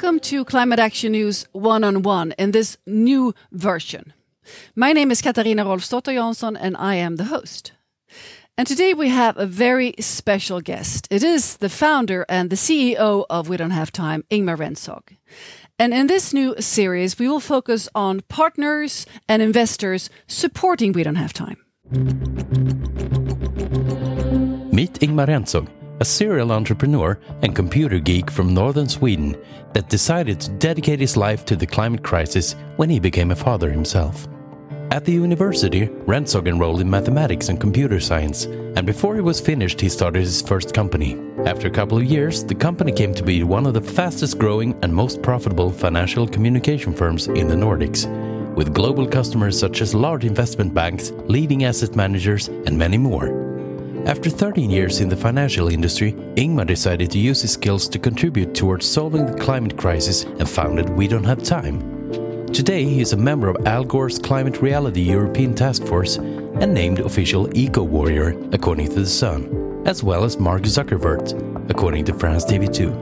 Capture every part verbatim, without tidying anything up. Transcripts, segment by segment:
Welcome to Climate Action News one on one in this new version. My name is Katarina Rolfsdotter-Jansson and I am the host. And today we have a very special guest. It is the founder and the C E O of We Don't Have Time, Ingmar Rentzhog. And in this new series, we will focus on partners and investors supporting We Don't Have Time. Meet Ingmar Rentzhog, a serial entrepreneur and computer geek from northern Sweden that decided to dedicate his life to the climate crisis when he became a father himself. At the university, Rentzhog enrolled in mathematics and computer science, and before he was finished he started his first company. After a couple of years, the company came to be one of the fastest growing and most profitable financial communication firms in the Nordics, with global customers such as large investment banks, leading asset managers, and many more. After thirteen years in the financial industry, Ingmar decided to use his skills to contribute towards solving the climate crisis and founded We Don't Have Time. Today he is a member of Al Gore's Climate Reality European Task Force and named official eco-warrior, according to The Sun, as well as Mark Zuckerberg, according to France T V two.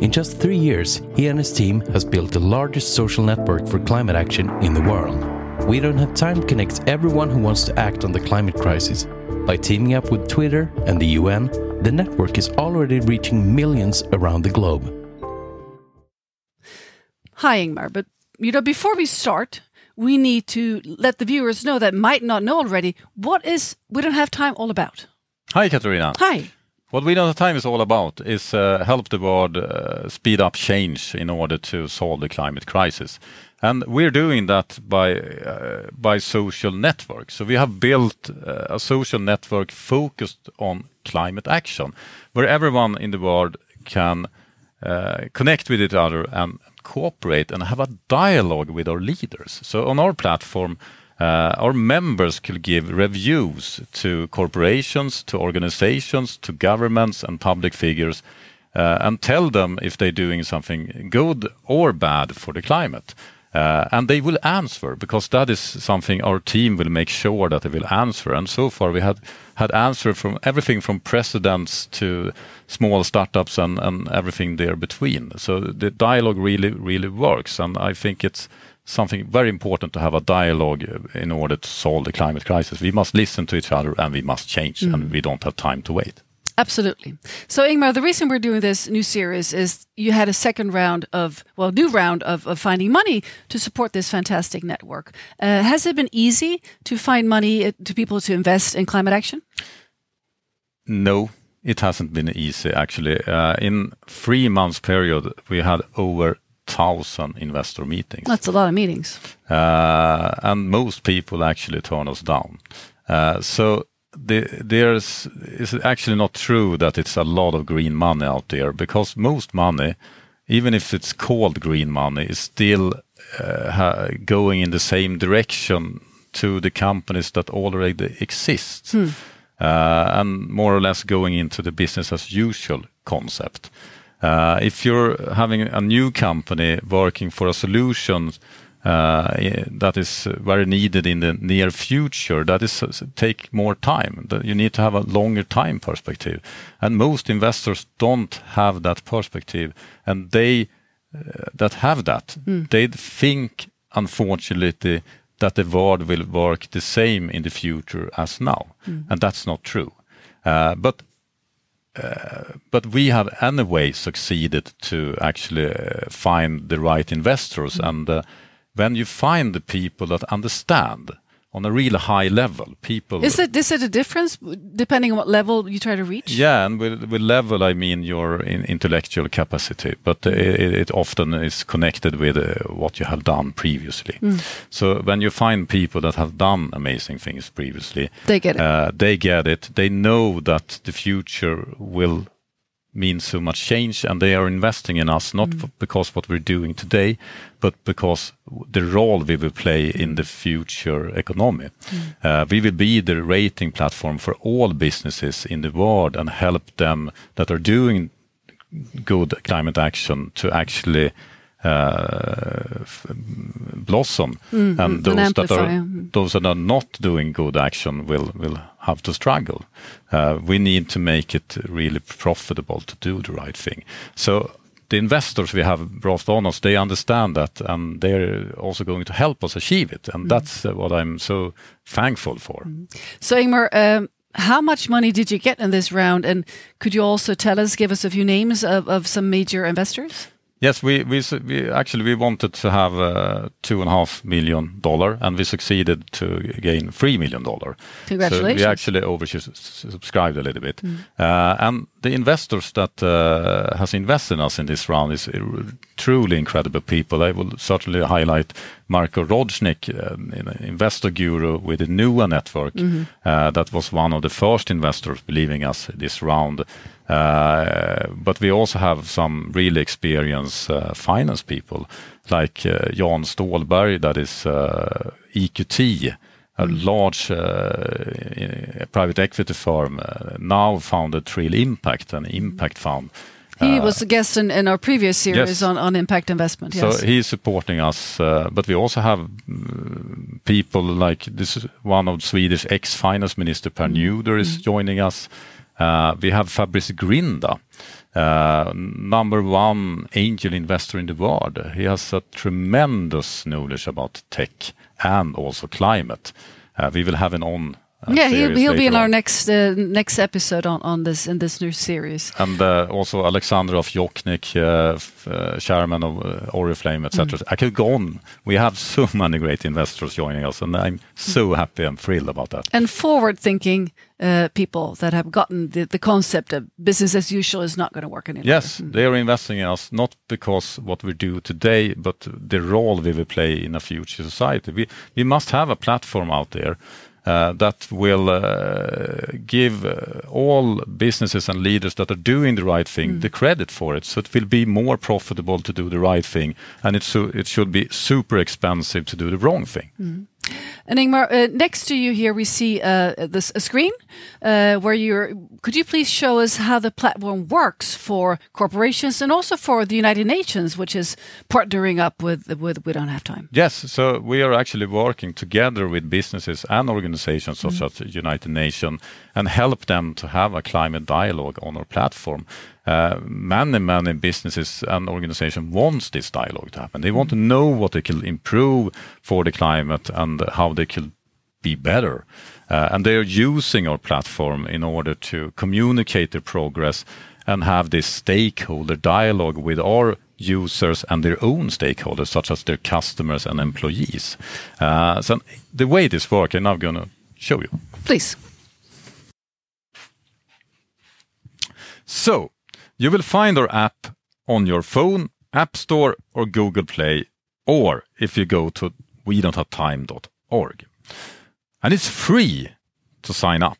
In just three years, he and his team has built the largest social network for climate action in the world. We Don't Have Time connects everyone who wants to act on the climate crisis. By teaming up with Twitter and the U N, the network is already reaching millions around the globe. Hi, Ingmar. But, you know, before we start, we need to let the viewers know that might not know already, what is We Don't Have Time all about? Hi, Katarina. Hi. What We Don't Have Time is all about is uh, help the world uh, speed up change in order to solve the climate crisis. And we're doing that by uh, by social networks. So we have built uh, a social network focused on climate action, where everyone in the world can uh, connect with each other and cooperate and have a dialogue with our leaders. So on our platform, uh, our members could give reviews to corporations, to organizations, to governments and public figures, uh, and tell them if they're doing something good or bad for the climate. Uh, and they will answer, because that is something our team will make sure that they will answer. And so far we had had answer from everything from presidents to small startups and, and everything there between. So the dialogue really, really works. And I think it's something very important to have a dialogue in order to solve the climate crisis. We must listen to each other and we must change, mm. and we don't have time to wait. Absolutely. So, Ingmar, the reason we're doing this new series is you had a second round of, well, new round of, of finding money to support this fantastic network. Uh, has it been easy to find money to people to invest in climate action? No, it hasn't been easy, actually. Uh, in three months period, we had over one thousand investor meetings. That's a lot of meetings. Uh, and most people actually turn us down. Uh, so... The, there's it's actually not true that it's a lot of green money out there, because most money, even if it's called green money, is still uh, ha, going in the same direction to the companies that already exist, hmm. uh, and more or less going into the business as usual concept. Uh, if you're having a new company working for a solution Uh, that is very needed in the near future, that is uh, take more time. You need to have a longer time perspective, and most investors don't have that perspective, and they uh, that have that mm. they think, unfortunately, that the world will work the same in the future as now, mm. and that's not true. Uh, but Uh, but we have anyway succeeded to actually uh, find the right investors, mm-hmm. and uh, when you find the people that understand on a really high level, people... Is it, is it a difference depending on what level you try to reach? Yeah, and with, with level I mean your in, intellectual capacity, but it, it often is connected with uh, what you have done previously. Mm. So when you find people that have done amazing things previously... They get it. Uh, they get it. They know that the future will mean so much change, and they are investing in us, not mm. because what we're doing today, but because the role we will play in the future economy. Mm. Uh, we will be the rating platform for all businesses in the world and help them that are doing good climate action to actually uh, f- blossom. Mm-hmm. And those and that are those that are not doing good action will will have to struggle. Uh, we need to make it really profitable to do the right thing. So the investors we have brought on us, they understand that, and they're also going to help us achieve it. And mm. that's uh, what I'm so thankful for. Mm. So Ingmar, um, how much money did you get in this round? And could you also tell us, give us a few names of, of some major investors? Yes, we, we we actually we wanted to have uh, two and a half million dollar, and we succeeded to gain three million dollar. Congratulations! So we actually oversubscribed a little bit, mm. uh, and the investors that uh, has invested in us in this round is truly incredible people. I will certainly highlight Marko Rodznik, an investor guru with the N U A Network, mm-hmm. uh, that was one of the first investors believing us this round. Uh, but we also have some really experienced uh, finance people like uh, Jan Stålberg, that is uh, E Q T, a mm. large uh, private equity firm, uh, now founded Trill Impact, an impact fund. He uh, was a guest in, in our previous series yes. on, on impact investment. Yes. So he's supporting us, uh, but we also have people like this is one of Swedish ex-finance minister Per Nuder is mm. joining us. Uh, we have Fabrice Grinda, uh, number one angel investor in the world. He has a tremendous knowledge about tech and also climate. Uh, we will have an on. Uh, yeah, he'll, he'll be in on. our next uh, next episode on, on this in this new series. And uh, also Alexander of Joknik, uh, uh, chairman of uh, Oriflame, et cetera. Mm. I could go on. We have so many great investors joining us, and I'm so mm. happy and thrilled about that. And forward-thinking uh, people that have gotten the, the concept of business as usual is not going to work anymore. Yes, mm. they are investing in us not because what we do today, but the role we will play in a future society. We we must have a platform out there. Uh, that will uh, give uh, all businesses and leaders that are doing the right thing mm. the credit for it. So it will be more profitable to do the right thing, and it, so, it should be super expensive to do the wrong thing. Mm. And Ingmar, uh, next to you here we see uh, this a screen uh, where you're. Could you please show us how the platform works for corporations and also for the United Nations, which is partnering up with with We Don't Have Time? Yes, so we are actually working together with businesses and organizations mm-hmm. such as the United Nations and help them to have a climate dialogue on our platform. Uh, many, many businesses and organizations want this dialogue to happen. They want to know what they can improve for the climate and how they can be better. Uh, and they are using our platform in order to communicate their progress and have this stakeholder dialogue with our users and their own stakeholders, such as their customers and employees. Uh, so the way this works, and I'm going to show you. Please. So, you will find our app on your phone, App Store or Google Play, or if you go to we don't have time dot org. And it's free to sign up.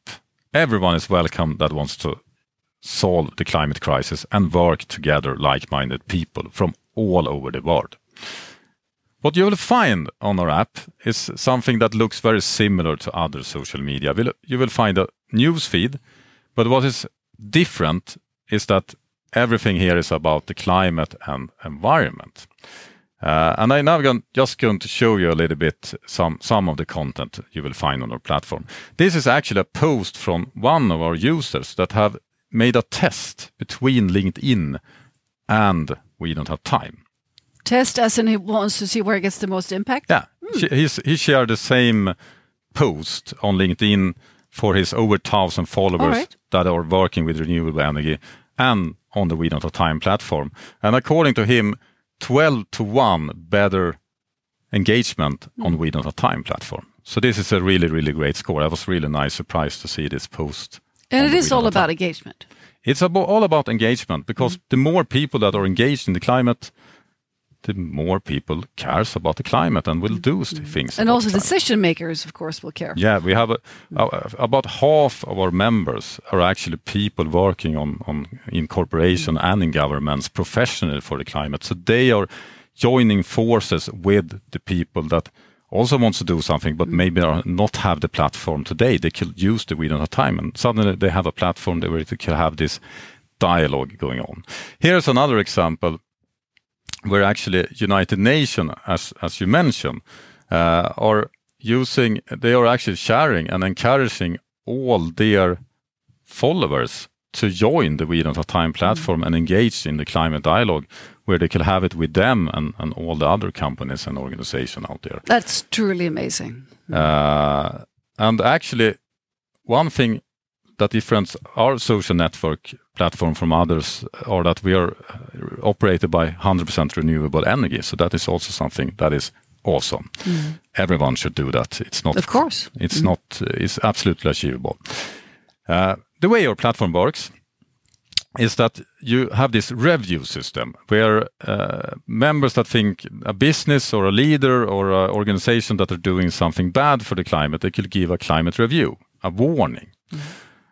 Everyone is welcome that wants to solve the climate crisis and work together like-minded people from all over the world. What you will find on our app is something that looks very similar to other social media. You will find a newsfeed, but what is different is that everything here is about the climate and environment. Uh, and I'm now going, just going to show you a little bit some, some of the content you will find on our platform. This is actually a post from one of our users that have made a test between LinkedIn and We Don't Have Time. Test as in he wants to see where it gets the most impact? Yeah, mm. He's, he shared the same post on LinkedIn for his over one thousand followers right. that are working with renewable energy and on the We Don't Have Time platform. And according to him, twelve to one better engagement mm. on We Don't Have Time platform. So this is a really, really great score. I was really nice surprised to see this post. And it is all about engagement. It's about, all about engagement, because mm. the more people that are engaged in the climate, the more people cares about the climate and will do mm-hmm. things. And also decision makers, of course, will care. Yeah, we have a, mm-hmm. a, about half of our members are actually people working on, on in corporation mm-hmm. and in governments, professionally for the climate. So they are joining forces with the people that also wants to do something, but mm-hmm. maybe are not have the platform today. They could use the We Don't Have Time, and suddenly they have a platform where they can have this dialogue going on. Here's another example. Where actually United Nations, as as you mentioned, uh, are using, they are actually sharing and encouraging all their followers to join the We Don't Have Time platform mm. and engage in the climate dialogue, where they can have it with them and, and all the other companies and organizations out there. That's truly amazing. Uh, and actually, one thing that difference our social network platform from others are that we are operated by one hundred percent renewable energy. So that is also something that is awesome. Mm. Everyone should do that. It's not, of course, it's mm. not, it's absolutely achievable. Uh, the way our platform works is that you have this review system where uh, members that think a business or a leader or an organization that are doing something bad for the climate, they could give a climate review, a warning. Mm.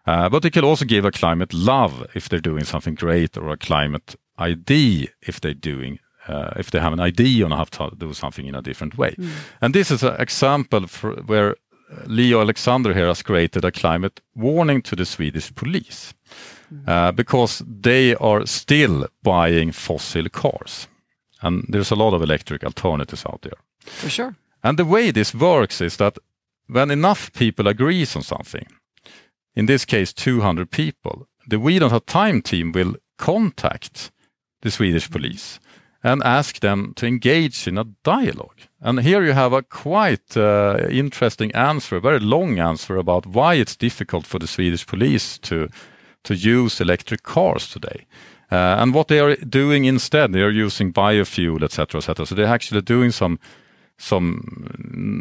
Uh, but they could also give a climate love if they're doing something great, or a climate I D if they're doing uh, if they have an idea on how to do something in a different way. Mm. And this is an example for where Leo Alexander here has created a climate warning to the Swedish police mm. uh, because they are still buying fossil cars, and there's a lot of electric alternatives out there. For sure. And the way this works is that when enough people agrees on something, in this case two hundred people, the We Don't Have Time team will contact the Swedish police and ask them to engage in a dialogue. And here you have a quite uh, interesting answer, a very long answer about why it's difficult for the Swedish police to, to use electric cars today. Uh, and what they are doing instead, they are using biofuel, et cetera, et cetera. So they're actually doing some some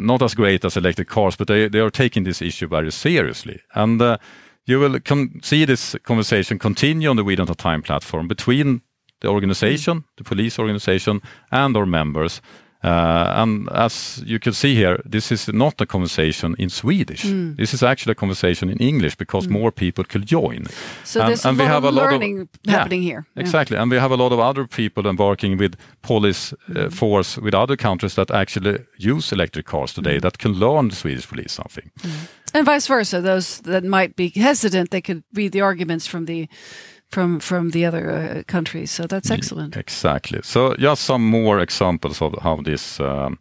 not as great as electric cars, but they, they are taking this issue very seriously. And uh, you will con- see this conversation continue on the We Don't Have Time platform between the organization, the police organization, and our members. Uh, and as you can see here, this is not a conversation in Swedish. Mm. This is actually a conversation in English because mm. more people could join. So and, there's and a lot we have of a lot learning of, happening yeah, here. Yeah. Exactly. And we have a lot of other people embarking with police uh, force with other countries that actually use electric cars today mm. that can learn the Swedish police something. Mm. And vice versa. Those that might be hesitant, they could read the arguments from the... From from the other uh, countries, so that's excellent. Exactly. So just some more examples of how this um,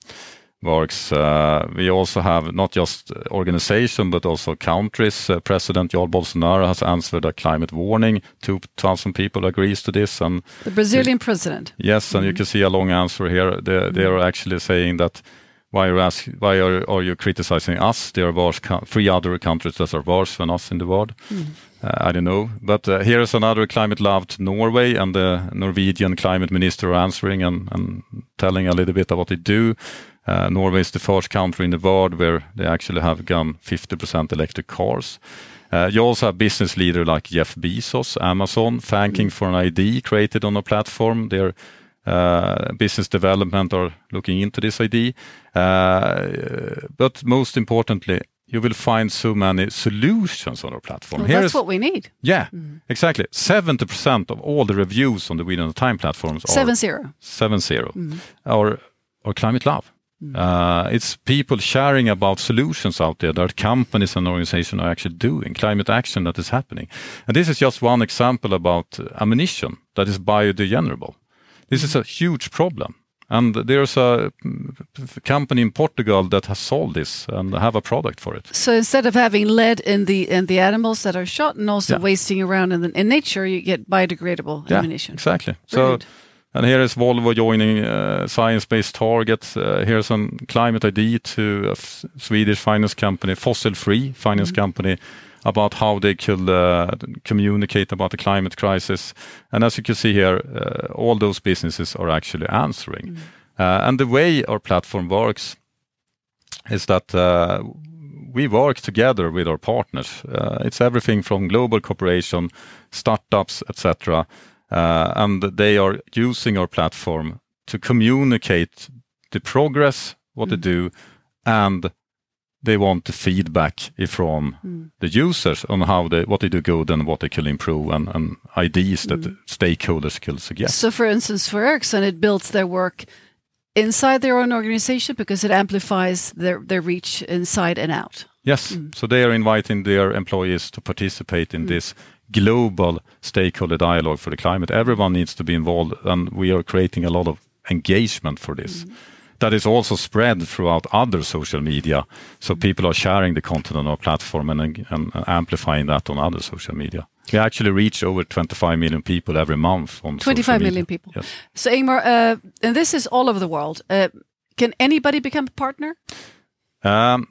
works. Uh, we also have not just organization, but also countries. Uh, President Jair Bolsonaro has answered a climate warning. Two thousand people agrees to this, and the Brazilian the, president. Yes, and mm-hmm. you can see a long answer here. They, mm-hmm. they are actually saying that why are ask, why are, are you criticizing us? There are worse co- three other countries that are worse than us in the world. Mm. Uh, I don't know. But uh, here is another climate love to Norway, and the Norwegian climate minister answering and, and telling a little bit about what they do. Uh, Norway is the first country in the world where they actually have gone fifty percent electric cars. Uh, you also have business leader like Jeff Bezos, Amazon, thanking for an I D created on a platform. They're Uh, business development are looking into this idea. Uh, but most importantly, you will find so many solutions on our platform. Well, Here that's is, what we need. Yeah, mm. exactly. seventy percent of all the reviews on the We Don't Have Time platforms are... Seven zero. Seven zero. Mm. Or, or climate love. Mm. Uh, it's people sharing about solutions out there that companies and organizations are actually doing, climate action that is happening. And this is just one example about ammunition that is biodegradable. This is a huge problem, and there's a company in Portugal that has solved this and have a product for it. So instead of having lead in the in the animals that are shot and also yeah. wasting around in, the, in nature, you get biodegradable yeah, ammunition. Exactly. Brilliant. So, and here is Volvo joining uh, science-based targets. Uh, here's some climate I D to a f- Swedish finance company, fossil-free finance mm-hmm. company, about how they could uh, communicate about the climate crisis. And as you can see here, uh, all those businesses are actually answering. Mm. Uh, and the way our platform works is that uh, we work together with our partners. Uh, it's everything from global corporation, startups, et cetera. Uh, and they are using our platform to communicate the progress, what mm. they do, and they want the feedback from mm. the users on how they, what they do good and what they can improve, and, and ideas that mm. stakeholders can suggest. So, for instance, for Ericsson, it builds their work inside their own organization because it amplifies their, their reach inside and out. Yes. Mm. So they are inviting their employees to participate in mm. this global stakeholder dialogue for the climate. Everyone needs to be involved, and we are creating a lot of engagement for this. Mm. That is also spread throughout other social media. So people are sharing the content on our platform and, and, and amplifying that on other social media. We actually reach over twenty-five million people every month on twenty-five million people. Yes. So Ingmar, uh, and this is all over the world. Uh, can anybody become a partner? Um,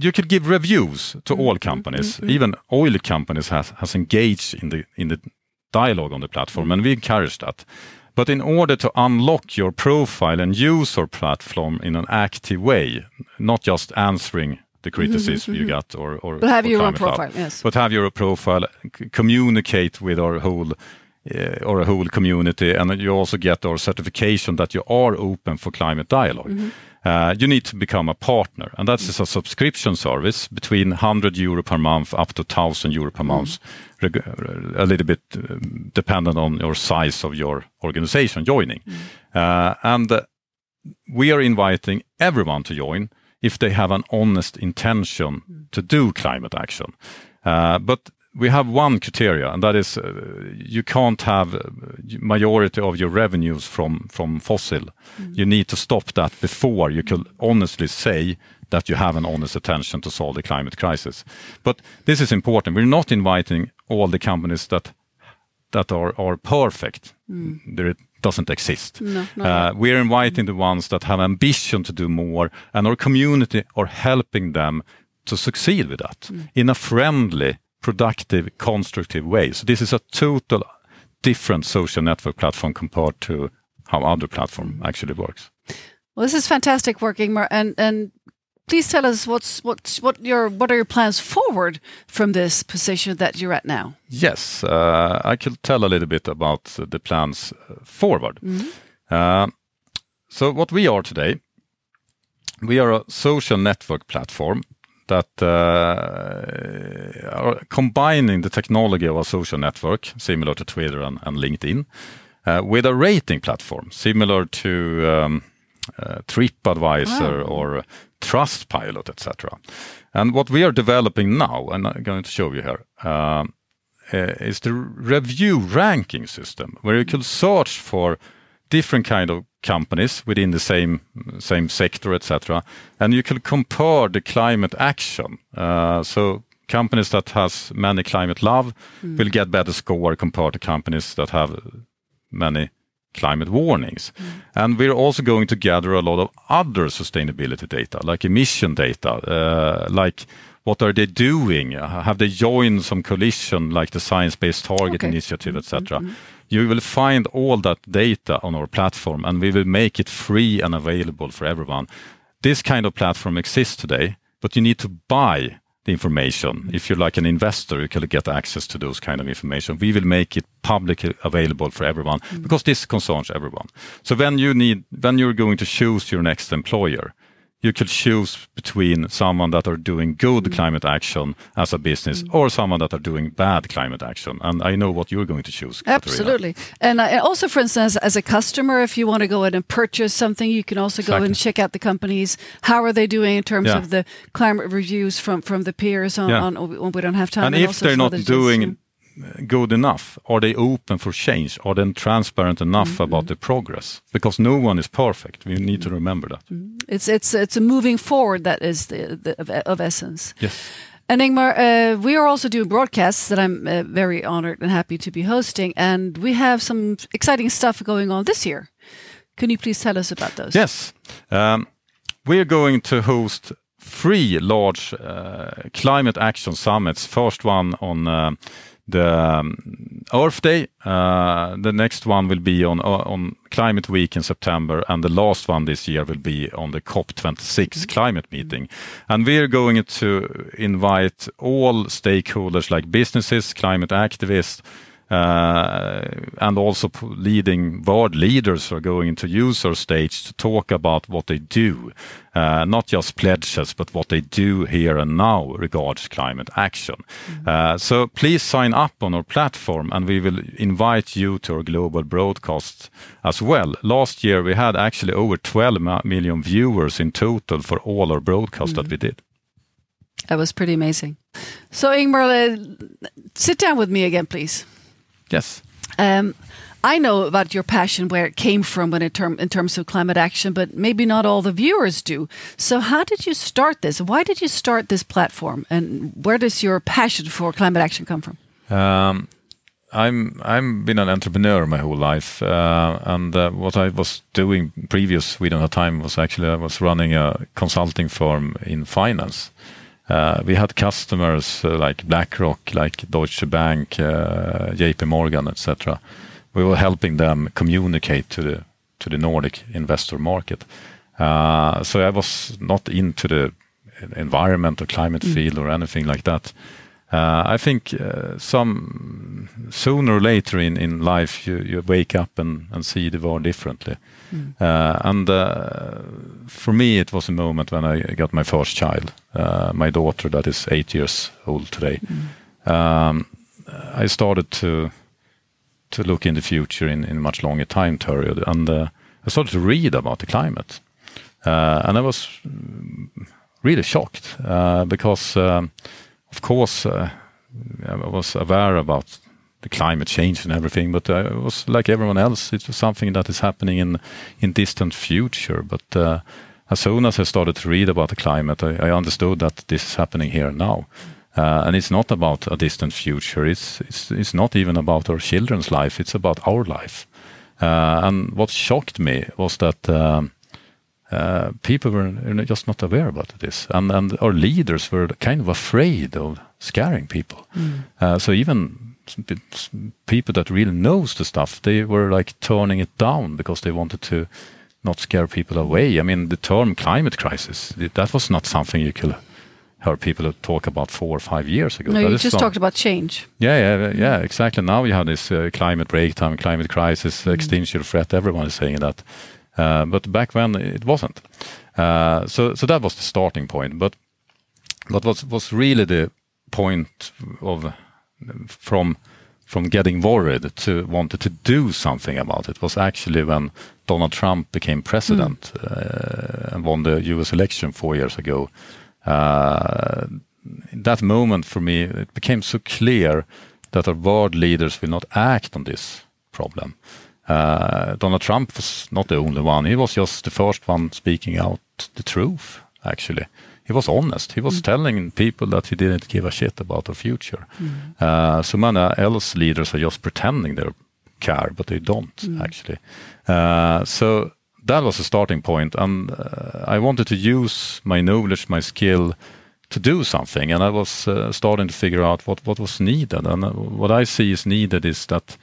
you could give reviews to all companies. Mm-hmm. Even oil companies has, has engaged in the in the dialogue on the platform, and we encourage that. But in order to unlock your profile and use your platform in an active way, not just answering the criticism mm-hmm. you got, or, or but have or your own profile, out, yes. But have your profile, c- communicate with our whole, uh, our whole community, and you also get our certification that you are open for climate dialogue. Mm-hmm. Uh, you need to become a partner, and that's mm-hmm. a subscription service between one hundred euro per month up to one thousand euro per month, mm-hmm. reg- a little bit uh, dependent on your size of your organization joining. Mm-hmm. Uh, and uh, we are inviting everyone to join if they have an honest intention to do climate action. Uh, but we have one criteria, and that is uh, you can't have majority of your revenues from, from fossil. Mm. You need to stop that before you can honestly say that you have an honest attention to solve the climate crisis. But this is important. We're not inviting all the companies that that are, are perfect. Mm. They're, doesn't exist. No, uh, we're inviting the ones that have ambition to do more, and our community are helping them to succeed with that mm. in a friendly, productive, constructive way. So this is a total different social network platform compared to how other platform actually works. Well, this is fantastic work, Ingmar, and and please tell us what's what's what your what are your plans forward from this position that you're at now? Yes, uh, I could tell a little bit about the plans forward. Mm-hmm. Uh, so what we are today, we are a social network platform that uh, are combining the technology of a social network, similar to Twitter and, and LinkedIn, uh, with a rating platform similar to um, uh, TripAdvisor wow. or Trustpilot, et cetera. And what we are developing now, and I'm going to show you here, uh, is the review ranking system, where you can search for different kind of companies within the same same sector, et cetera. And you can compare the climate action. Uh, so companies that has many climate love mm. will get better score compared to companies that have many climate warnings. Mm. And we're also going to gather a lot of other sustainability data, like emission data, uh, like what are they doing? Have they joined some coalition like the Science Based Target okay. Initiative, et cetera? Mm-hmm. You will find all that data on our platform, and we will make it free and available for everyone. This kind of platform exists today, but you need to buy the information. Mm-hmm. If you're like an investor, you can get access to those kind of information. We will make it publicly available for everyone mm-hmm. because this concerns everyone. So when you need, when you're going to choose your next employer, you could choose between someone that are doing good mm. climate action as a business mm. or someone that are doing bad climate action. And I know what you're going to choose, Katarina. Absolutely. And I, also, for instance, as a customer, if you want to go in and purchase something, you can also go exactly. and check out the companies. How are they doing in terms yeah. of the climate reviews from, from the peers on, yeah. on, on We Don't Have Time? And, and if also they're not doing good enough, are they open for change? Are they transparent enough mm-hmm. about the progress? Because no one is perfect. We need to remember that. Mm-hmm. It's it's it's a moving forward that is the, the of, of essence. Yes. And Ingmar, uh, we are also doing broadcasts that I'm uh, very honored and happy to be hosting, and we have some exciting stuff going on this year. Can you please tell us about those? Yes, um, we are going to host three large uh, climate action summits. First one on. Uh, The um, Earth Day, uh, the next one will be on uh, on Climate Week in September, and the last one this year will be on the C O P twenty-six mm-hmm. climate meeting. And we're going to invite all stakeholders like businesses, climate activists, uh, and also leading world leaders who are going to use our stage to talk about what they do, uh, not just pledges, but what they do here and now regards climate action. Mm-hmm. Uh, so please sign up on our platform, and we will invite you to our global broadcast as well. Last year, we had actually over twelve million viewers in total for all our broadcasts mm-hmm. that we did. That was pretty amazing. So Ingmar, uh, sit down with me again, please. Yes. Um, I know about your passion, where it came from when it term, in terms of climate action, but maybe not all the viewers do. So how did you start this? Why did you start this platform? And where does your passion for climate action come from? Um, I'm I'm been an entrepreneur my whole life, uh, and uh, what I was doing previous We Don't Have Time was actually I was running a consulting firm in finance. Uh, we had customers uh, like BlackRock, like Deutsche Bank, uh, J P Morgan, et cetera. We were helping them communicate to the to the Nordic investor market. Uh, so I was not into the environment or climate mm. field or anything like that. Uh, I think uh, some sooner or later in, in life you, you wake up and, and see the world differently. Mm. Uh, and uh, for me it was a moment when I got my first child, uh, my daughter that is eight years old today. Mm. Um, I started to to look in the future in a much longer time period, and uh, I started to read about the climate. Uh, and I was really shocked uh, because... Um, Of course, uh, I was aware about the climate change and everything, but uh, it was like everyone else. It was something that is happening in in distant future. But uh, as soon as I started to read about the climate, I, I understood that this is happening here now, uh, and it's not about a distant future. It's it's it's not even about our children's life. It's about our life. Uh, and what shocked me was that. Um, Uh, people were just not aware about this, and and our leaders were kind of afraid of scaring people. Mm. Uh, so even people that really knows the stuff, they were like turning it down because they wanted to not scare people away. I mean, the term climate crisis, that was not something you could heard people talk about four or five years ago. No, that you just some, talked about change. Yeah, yeah, yeah, exactly. Now you have this uh, climate breakdown, climate crisis, mm. extinction threat. Everyone is saying that. Uh, but back when it wasn't, uh, so so that was the starting point. But what was was really the point of from from getting worried to wanted to do something about it was actually when Donald Trump became president mm. uh, and won the U S election four years ago. Uh, in that moment for me, it became so clear that our world leaders will not act on this problem. Uh, Donald Trump was not the only one. He was just the first one speaking out the truth, actually. He was honest. He was mm. telling people that he didn't give a shit about our future. Mm. Uh, so many else leaders are just pretending they care, but they don't, mm. actually. Uh, so that was the starting point. And uh, I wanted to use my knowledge, my skill to do something. And I was uh, starting to figure out what, what was needed. And uh, what I see is needed is that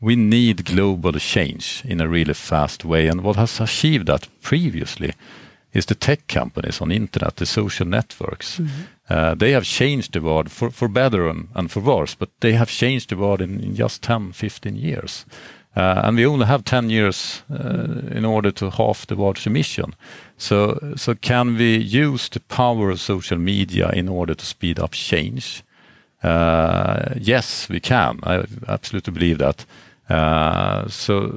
we need global change in a really fast way, and what has achieved that previously is the tech companies on internet, the social networks. Mm-hmm. Uh, they have changed the world for, for better and, and for worse, but they have changed the world in, in just ten, fifteen years. Uh, and we only have ten years uh, in order to halve the world's emission. So, so can we use the power of social media in order to speed up change? Uh, yes, we can. I absolutely believe that. Uh, so,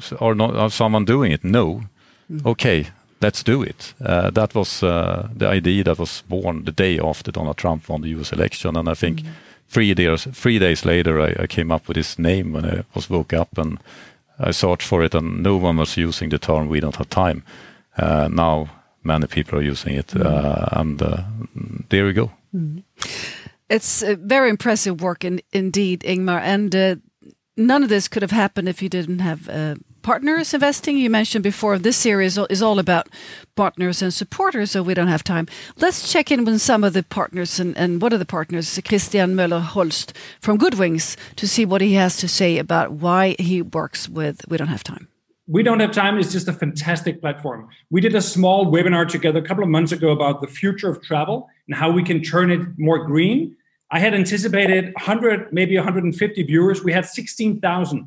so are not are someone doing it? No. Mm. Okay, let's do it. Uh, that was uh, the idea that was born the day after Donald Trump won the U S election, and I think mm. three days three days later I, I came up with this name when I was woke up and I searched for it, and no one was using the term "We Don't Have Time." Uh, now many people are using it, mm. uh, and uh, there we go. Mm. It's very impressive work in, indeed, Ingmar. And uh, none of this could have happened if you didn't have uh, partners investing. You mentioned before this series is all about partners and supporters, so we don't have time. Let's check in with some of the partners. And, and one of the partners, Christian Möller-Holst from Goodwings, to see what he has to say about why he works with We Don't Have Time. We Don't Have Time is just a fantastic platform. We did a small webinar together a couple of months ago about the future of travel and how we can turn it more green. I had anticipated one hundred, maybe one hundred fifty viewers. We had sixteen thousand.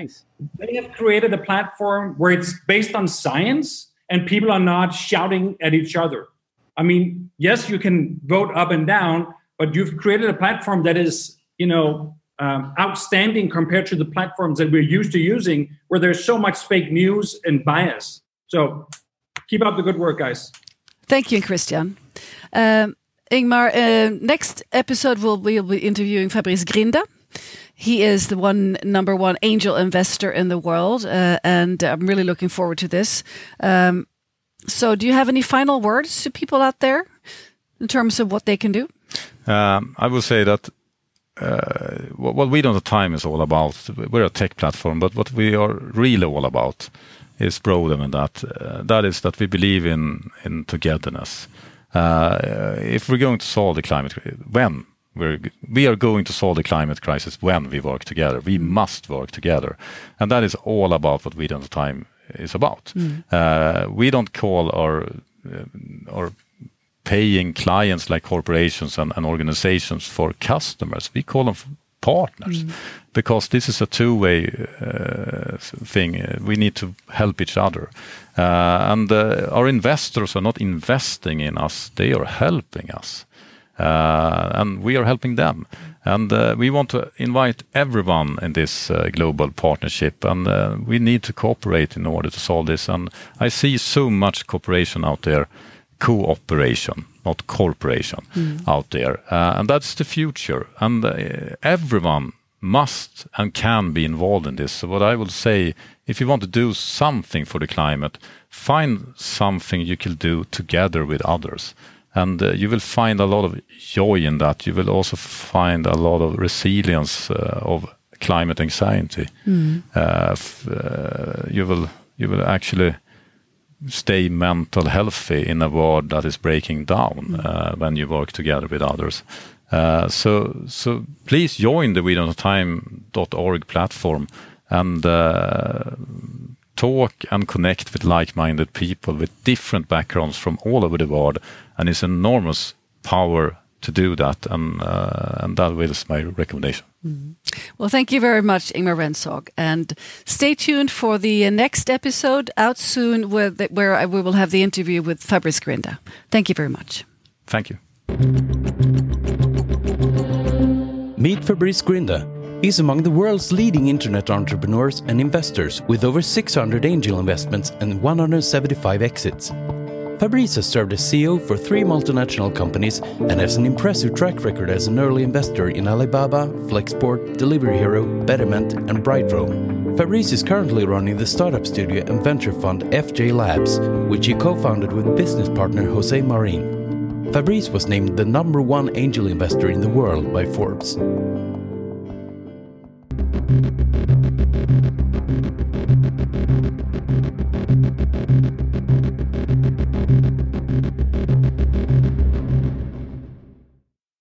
Nice. They have created a platform where it's based on science and people are not shouting at each other. I mean, yes, you can vote up and down, but you've created a platform that is, you know, um, outstanding compared to the platforms that we're used to using, where there's so much fake news and bias. So keep up the good work, guys. Thank you, Christian. Um, Ingmar, uh, next episode we'll, we'll be interviewing Fabrice Grinda. He is the one number one angel investor in the world, uh, and I'm really looking forward to this. Um, so do you have any final words to people out there in terms of what they can do? Um, I will say that uh, what, what We Don't Have Time is all about. We're a tech platform, but what we are really all about is broader than that. Uh, that is that we believe in in togetherness. Uh, if we're going to solve the climate, when we're we are going to solve the climate crisis, when we work together, we must work together, and that is all about what We Don't Have Time is about. Mm. Uh, we don't call our uh, our paying clients like corporations and, and organizations for customers. We call them partners, mm. because this is a two-way uh, thing. We need to help each other. Uh, and uh, our investors are not investing in us. They are helping us. Uh, and we are helping them. And uh, we want to invite everyone in this uh, global partnership. And uh, we need to cooperate in order to solve this. And I see so much cooperation out there. Cooperation, not corporation, mm. out there. Uh, and that's the future. And uh, everyone must and can be involved in this. So what I would say, if you want to do something for the climate, find something you can do together with others. And uh, you will find a lot of joy in that. You will also find a lot of resilience uh, of climate anxiety. Mm. Uh, f- uh, you will, you will actually stay mental healthy in a world that is breaking down uh, when you work together with others. Uh, so so please join the we don't have time dot org platform and uh, talk and connect with like-minded people with different backgrounds from all over the world. And it's enormous power to do that. And, uh, and that was my recommendation. Mm-hmm. Well, thank you very much, Ingmar Rentzhog. And stay tuned for the next episode out soon where, the, where I, we will have the interview with Fabrice Grinda. Thank you very much. Thank you. Meet Fabrice Grinda. He's among the world's leading internet entrepreneurs and investors with over six hundred angel investments and one hundred seventy-five exits. Fabrice has served as C E O for three multinational companies and has an impressive track record as an early investor in Alibaba, Flexport, Delivery Hero, Betterment, and Brightroom. Fabrice is currently running the startup studio and venture fund F J Labs, which he co-founded with business partner Jose Marin. Fabrice was named the number one angel investor in the world by Forbes.